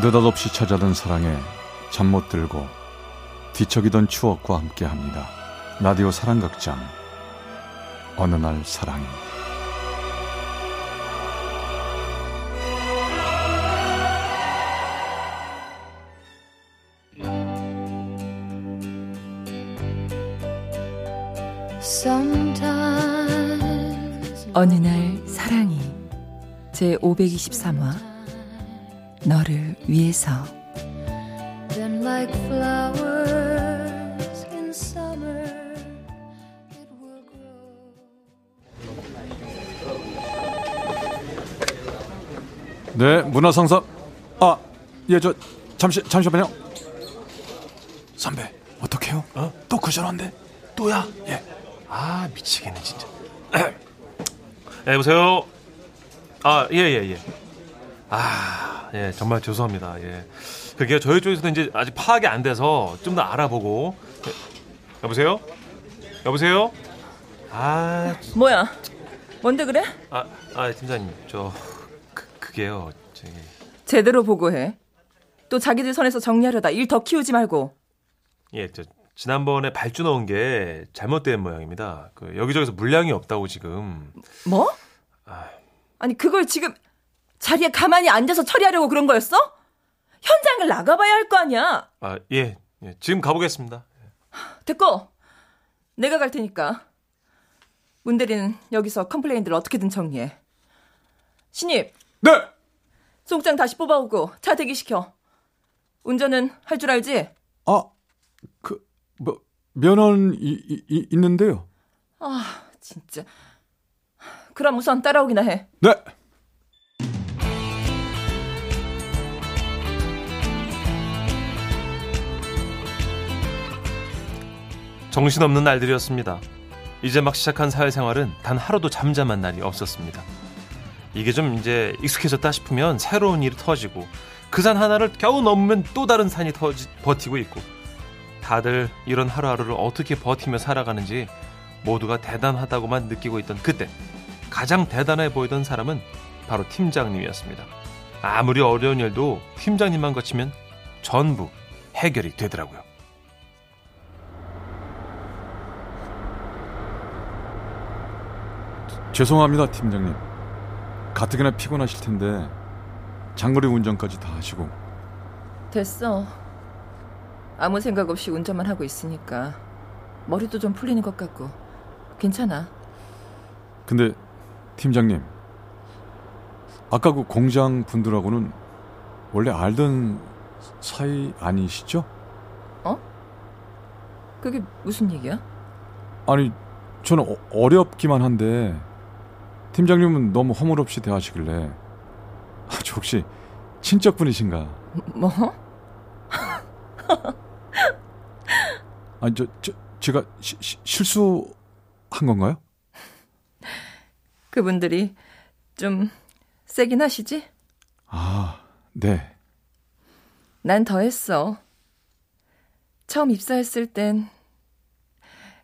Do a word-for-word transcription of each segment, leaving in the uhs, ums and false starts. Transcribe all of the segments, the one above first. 느닷없이 찾아든 사랑에 잠 못 들고 뒤척이던 추억과 함께합니다. 라디오 사랑극장 어느날 사랑이. 어느날 사랑이 제오백이십삼 화 너를 위해서. 네, 문화상사. 아, 예, 저 잠시 잠시만요. 선배, 어떡해요? 어? 또 그 전화인데? 또야? 예. 아, 미치겠네 진짜. 예, 여보세요. 아, 예, 예, 예. 아, 예, 정말 죄송합니다. 예, 그게 저희 쪽에서도 이제 아직 파악이 안 돼서 좀 더 알아보고. 예. 여보세요? 여보세요? 아, 뭐야? 뭔데 그래? 아, 아, 팀장님, 저 그, 그게요. 저기... 제대로 보고해. 또 자기들 선에서 정리하려다 일 더 키우지 말고. 예, 저 지난번에 발주 넣은 게 잘못된 모양입니다. 그 여기저기서 물량이 없다고 지금. 뭐? 아... 아니, 그걸 지금 자리에 가만히 앉아서 처리하려고 그런 거였어? 현장을 나가봐야 할 거 아니야. 아, 예, 예, 지금 가보겠습니다. 됐고, 내가 갈 테니까 문 대리는 여기서 컴플레인들 어떻게든 정리해. 신입. 네. 송장 다시 뽑아오고 차 대기시켜. 운전은 할 줄 알지? 아, 그, 뭐, 면허는 이, 이, 있는데요. 아, 진짜. 그럼 우선 따라오기나 해. 네. 정신없는 날들이었습니다. 이제 막 시작한 사회생활은 단 하루도 잠잠한 날이 없었습니다. 이게 좀 이제 익숙해졌다 싶으면 새로운 일이 터지고, 그 산 하나를 겨우 넘으면 또 다른 산이 터지, 버티고 있고, 다들 이런 하루하루를 어떻게 버티며 살아가는지 모두가 대단하다고만 느끼고 있던 그때, 가장 대단해 보이던 사람은 바로 팀장님이었습니다. 아무리 어려운 일도 팀장님만 거치면 전부 해결이 되더라고요. 죄송합니다, 팀장님. 가뜩이나 피곤하실 텐데 장거리 운전까지 다 하시고. 됐어. 아무 생각 없이 운전만 하고 있으니까 머리도 좀 풀리는 것 같고 괜찮아. 근데 팀장님, 아까 그 공장 분들하고는 원래 알던 사이 아니시죠? 어? 그게 무슨 얘기야? 아니, 저는 어, 어렵기만 한데 팀장님은 너무 허물없이 대하시길래. 아, 저 혹시 친척분이신가? 뭐? 아니, 저, 저, 제가 시, 시, 실수한 건가요? 그분들이 좀 세긴 하시지? 아, 네. 난 더했어. 처음 입사했을 땐,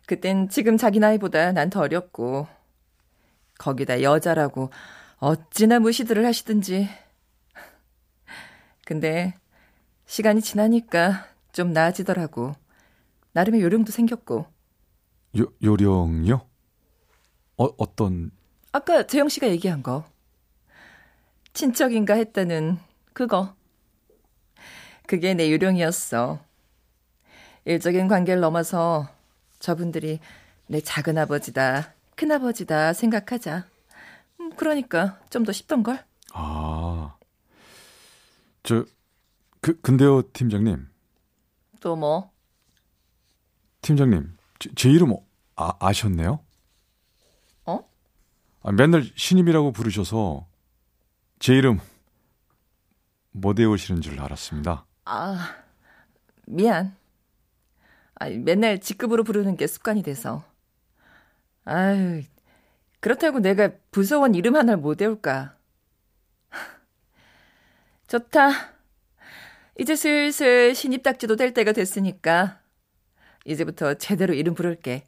그땐 지금 자기 나이보다 난 더 어렸고, 거기다 여자라고 어찌나 무시들을 하시든지. 근데 시간이 지나니까 좀 나아지더라고. 나름의 요령도 생겼고. 요, 요령이요? 어, 어떤? 아까 재영 씨가 얘기한 거. 친척인가 했다는 그거. 그게 내 요령이었어. 일적인 관계를 넘어서 저분들이 내 작은아버지다, 큰아버지다 생각하자. 그러니까 좀 더 쉽던걸. 아, 저, 그, 근데요, 팀장님. 또 뭐? 팀장님, 제, 제 이름 아, 아셨네요? 어? 아, 맨날 신임이라고 부르셔서 제 이름 못 외우시는 줄 알았습니다. 아, 미안. 아니, 맨날 직급으로 부르는 게 습관이 돼서. 아유, 그렇다고 내가 부서원 이름 하나를 못 외울까. 좋다. 이제 슬슬 신입 딱지도 될 때가 됐으니까 이제부터 제대로 이름 부를게.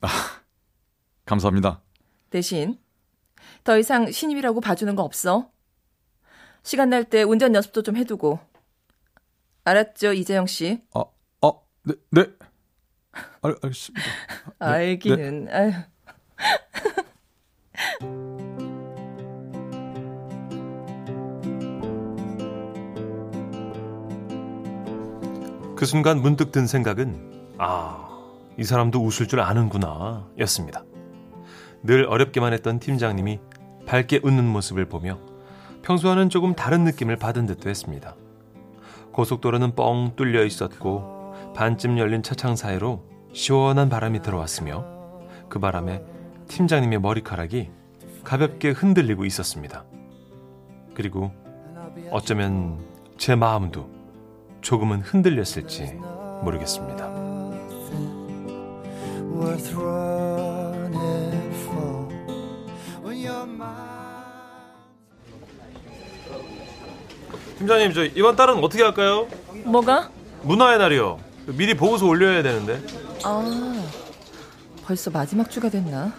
아, 감사합니다. 대신 더 이상 신입이라고 봐주는 거 없어. 시간 날 때 운전 연습도 좀 해두고. 알았죠, 이재영 씨? 아, 아, 네, 네. 알, 알겠습니다. 네, 알기는, 네. 아유. 그 순간 문득 든 생각은 아, 이 사람도 웃을 줄 아는구나 였습니다. 늘 어렵게만 했던 팀장님이 밝게 웃는 모습을 보며 평소와는 조금 다른 느낌을 받은 듯도 했습니다. 고속도로는 뻥 뚫려 있었고 반쯤 열린 차창 사이로 시원한 바람이 들어왔으며 그 바람에 팀장님의 머리카락이 가볍게 흔들리고 있었습니다. 그리고 어쩌면 제 마음도 조금은 흔들렸을지 모르겠습니다. 팀장님, 저 이번 달은 어떻게 할까요? 뭐가? 문화의 날이요. 미리 보고서 올려야 되는데. 아, 벌써 마지막 주가 됐나?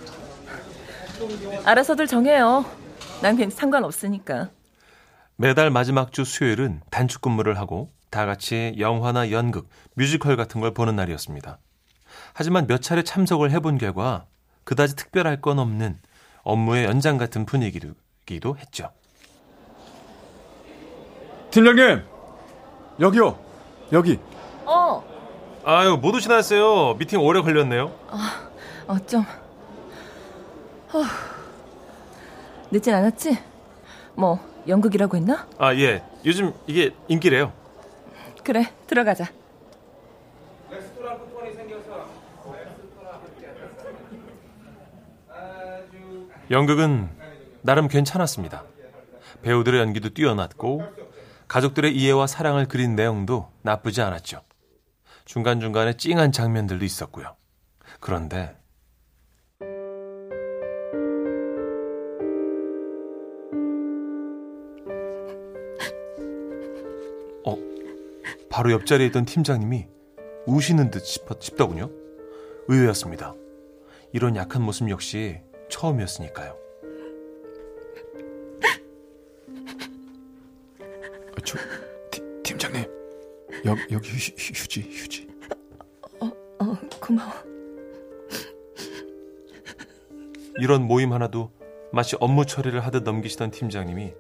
알아서들 정해요. 난 괜히 상관없으니까. 매달 마지막 주 수요일은 단축 근무를 하고 다 같이 영화나 연극, 뮤지컬 같은 걸 보는 날이었습니다. 하지만 몇 차례 참석을 해본 결과 그다지 특별할 건 없는 업무의 연장 같은 분위기이기도 했죠. 팀장님! 여기요! 여기! 어! 아유, 못 오시나 했어요. 미팅 오래 걸렸네요. 아, 어쩜... 어... 늦진 않았지? 뭐, 연극이라고 했나? 아, 예. 요즘 이게 인기래요. 그래, 들어가자. 연극은 나름 괜찮았습니다. 배우들의 연기도 뛰어났고 가족들의 이해와 사랑을 그린 내용도 나쁘지 않았죠. 중간중간에 찡한 장면들도 있었고요. 그런데 어, 바로 옆자리에 있던 팀장님이 우시는 듯 싶었군요. 의외였습니다. 이런 약한 모습 역시 처음이었으니까요. 저, 티, 팀장님 여, 여기 휴, 휴지 휴지 어, 어, 고마워. 이런 모임 하나도 마치 업무 처리를 하듯 넘기시던 팀장님이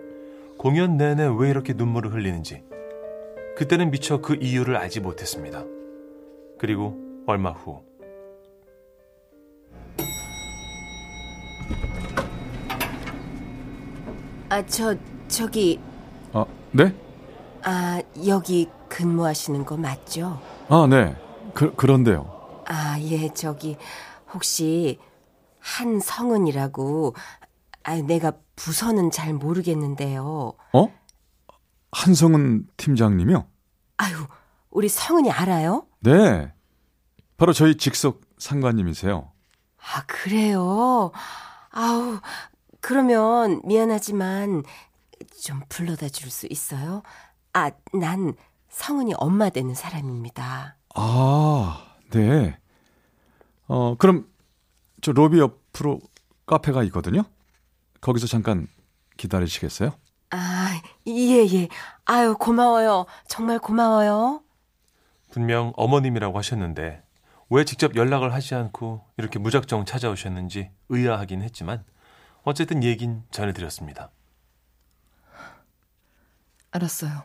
공연 내내 왜 이렇게 눈물을 흘리는지 그때는 미처 그 이유를 알지 못했습니다. 그리고 얼마 후 아, 저, 저기 아, 네? 아, 여기 근무하시는 거 맞죠? 아, 네. 그, 그런데요. 아, 예, 저기 혹시 한성은이라고. 아, 내가 부서는 잘 모르겠는데요. 어? 한성은 팀장님이요? 아유, 우리 성은이 알아요? 네, 바로 저희 직속 상관님이세요. 아, 그래요? 아우, 그러면 미안하지만 좀 불러다 줄 수 있어요? 아, 난 성은이 엄마 되는 사람입니다. 아, 네. 어, 그럼 저 로비 옆으로 카페가 있거든요. 거기서 잠깐 기다리시겠어요? 아, 예, 예. 아유, 고마워요. 정말 고마워요. 분명 어머님이라고 하셨는데 왜 직접 연락을 하지 않고 이렇게 무작정 찾아오셨는지 의아하긴 했지만 어쨌든 얘긴 전해드렸습니다. 알았어요.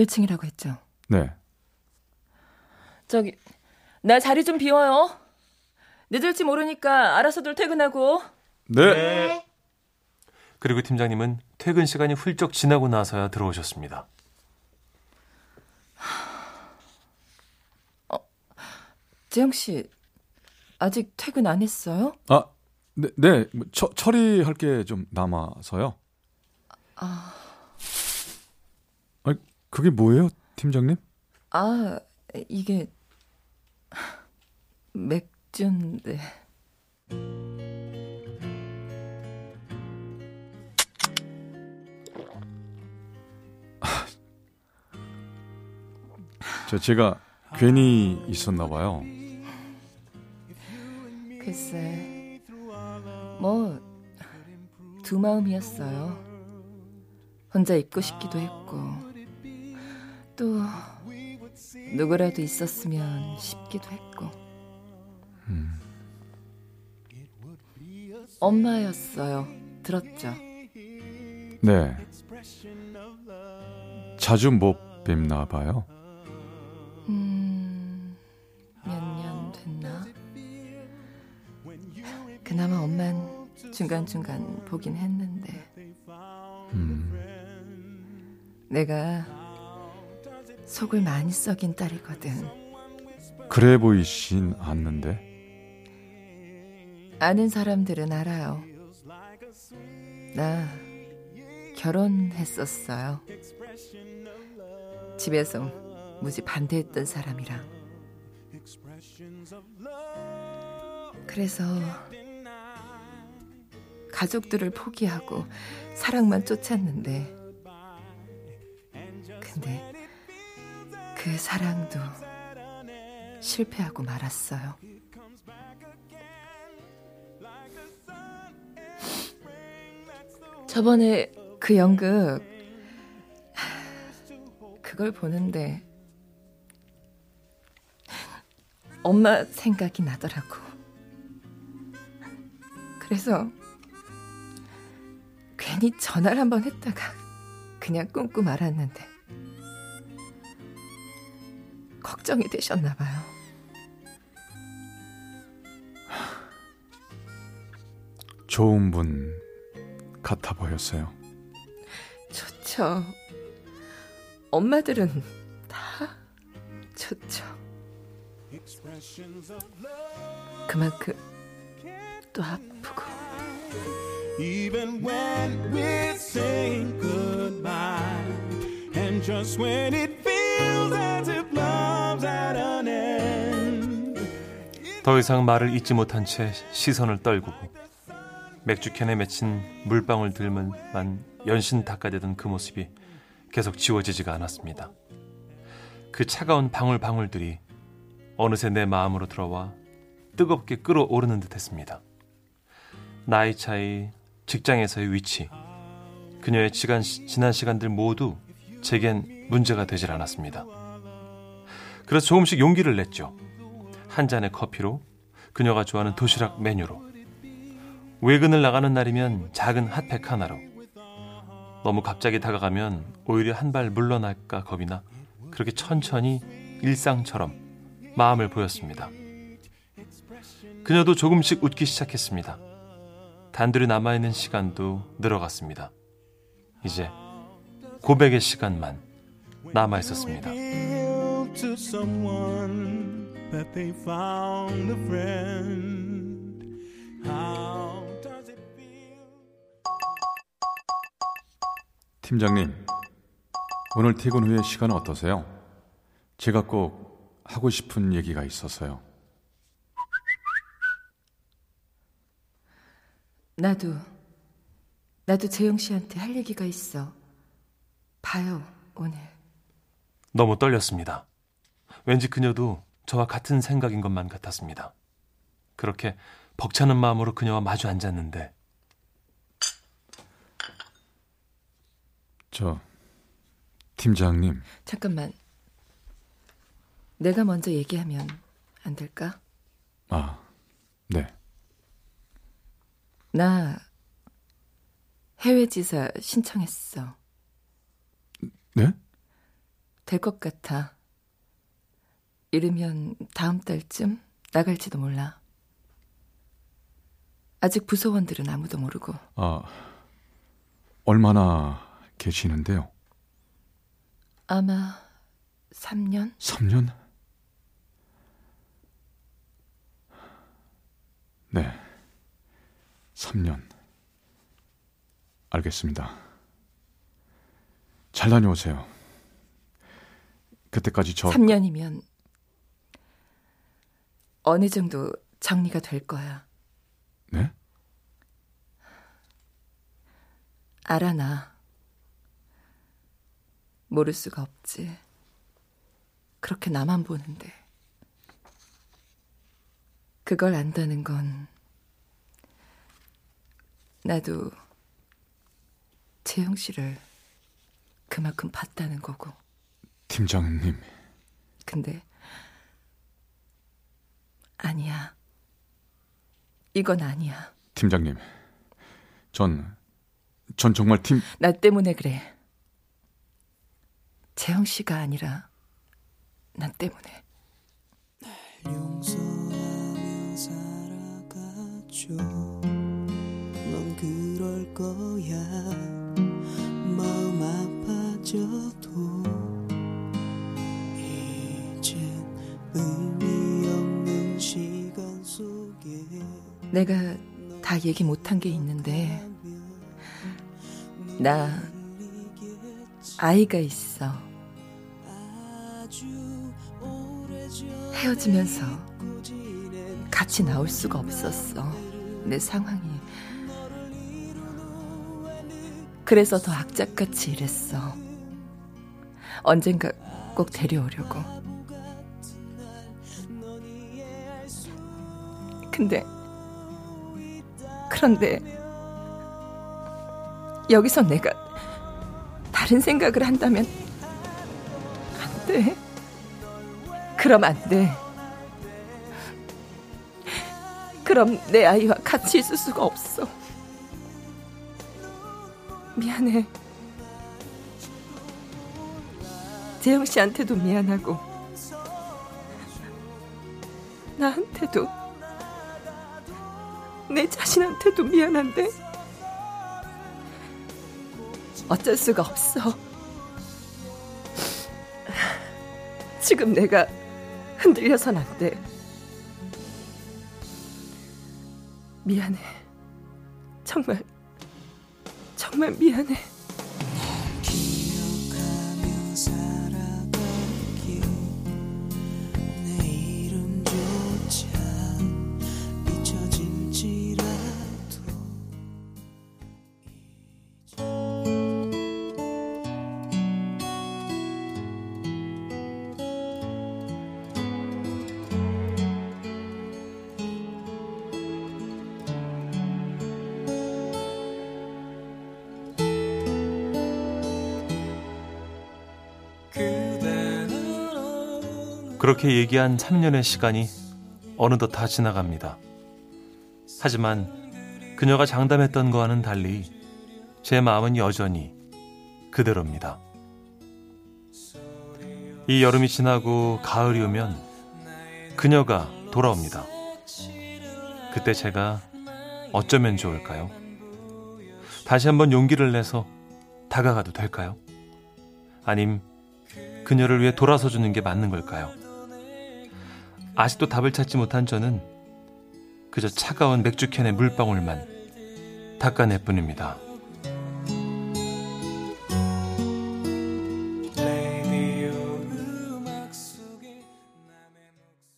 일 층이라고 했죠? 네. 저기, 나 자리 좀 비워요. 늦을지 모르니까 알아서들 퇴근하고. 네. 네. 그리고 팀장님은 퇴근 시간이 훌쩍 지나고 나서야 들어오셨습니다. 어, 재영 씨, 아직 퇴근 안 했어요? 아, 네, 네. 처, 처리할 게 좀 남아서요. 아... 그게 뭐예요, 팀장님? 아, 이게 맥주인데. 저 제가 괜히 있었나 봐요. 글쎄, 뭐 두 마음이었어요. 혼자 입고 싶기도 했고 또 누구라도 있었으면 싶기도 했고. 음. 엄마였어요. 들었죠? 네. 자주 못 뵙나 봐요. 음, 몇 년 됐나? 그나마 엄만 중간중간 보긴 했는데. 음. 내가 속을 많이 썩인 딸이거든. 그래 보이진 않는데. 아는 사람들은 알아요. 나 결혼했었어요. 집에서 무지 반대했던 사람이랑. 그래서 가족들을 포기하고 사랑만 쫓았는데, 근데 그 사랑도 실패하고 말았어요. 저번에 그 연극 그걸 보는데 엄마 생각이 나더라고. 그래서 괜히 전화를 한번 했다가 그냥 꿈꾸 말았는데 걱정이 되셨나 봐요. 좋은 분 같아 보였어요. 좋죠. 엄마들은 다 좋죠. 그만큼 또 아프고. Even when we're saying goodbye, and just when it feels as if love's at an end. 더 이상 말을 잊지 못한 채 시선을 떨구고 맥주캔에 맺힌 물방울 들만 연신 닦아대던 그 모습이 계속 지워지지가 않았습니다. 그 차가운 방울방울들이 어느새 내 마음으로 들어와 뜨겁게 끓어오르는 듯했습니다. 나이 차이, 직장에서의 위치, 그녀의 지간, 지난 시간들 모두 제겐 문제가 되질 않았습니다. 그래서 조금씩 용기를 냈죠. 한 잔의 커피로, 그녀가 좋아하는 도시락 메뉴로, 외근을 나가는 날이면 작은 핫팩 하나로, 너무 갑자기 다가가면 오히려 한 발 물러날까 겁이나 그렇게 천천히 일상처럼 마음을 보였습니다. 그녀도 조금씩 웃기 시작했습니다. 단둘이 남아있는 시간도 늘어갔습니다. 이제 고백의 시간만 남아있었습니다. 팀장님, 오늘 퇴근 후에 시간 어떠세요? 제가 꼭 하고 싶은 얘기가 있어서요. 나도 나도 재영 씨한테 할 얘기가 있어. 봐요, 오늘. 너무 떨렸습니다. 왠지 그녀도 저와 같은 생각인 것만 같았습니다. 그렇게 벅차는 마음으로 그녀와 마주 앉았는데, 저 팀장님. 잠깐만. 내가 먼저 얘기하면 안 될까? 아, 네. 나 해외지사 신청했어. 네? 될 것 같아. 이르면 다음 달쯤 나갈지도 몰라. 아직 부서원들은 아무도 모르고. 아, 얼마나 계시는데요? 아마 삼 년? 삼 년? 네, 삼 년. 알겠습니다. 잘 다녀오세요. 그때까지 저... 삼 년이면 어느 정도 정리가 될 거야. 네? 알아, 나. 모를 수가 없지. 그렇게 나만 보는데. 그걸 안다는 건 나도 재영 씨를 그만큼 봤다는 거고. 팀장님. 근데 아니야. 이건 아니야. 팀장님. 전, 전 정말 팀... 나 때문에 그래. 재영 씨가 아니라 난 때문에. 날 용서하며 살아가죠. 넌 그럴 거야. 마음 아파져도 이젠 의미 없는 시간 속에 내가 다 얘기 못한 게 있는데 나 아이가 있어. 헤어지면서 같이 나올 수가 없었어. 내 상황이. 그래서 더 악착같이 일했어. 언젠가 꼭 데려오려고. 근데 그런데 여기서 내가 다른 생각을 한다면 안 돼. 그럼 안 돼. 그럼 내 아이와 같이 있을 수가 없어. 미안해. 재영 씨한테도 미안하고 나한테도 내 자신한테도 미안한데 어쩔 수가 없어. 지금 내가 흔들려선 안 돼. 미안해. 정말 정말 미안해. 그렇게 얘기한 삼 년의 시간이 어느덧 다 지나갑니다. 하지만 그녀가 장담했던 거와는 달리 제 마음은 여전히 그대로입니다. 이 여름이 지나고 가을이 오면 그녀가 돌아옵니다. 그때 제가 어쩌면 좋을까요? 다시 한번 용기를 내서 다가가도 될까요? 아님 그녀를 위해 돌아서주는 게 맞는 걸까요? 아직도 답을 찾지 못한 저는 그저 차가운 맥주캔의 물방울만 닦아낼 뿐입니다.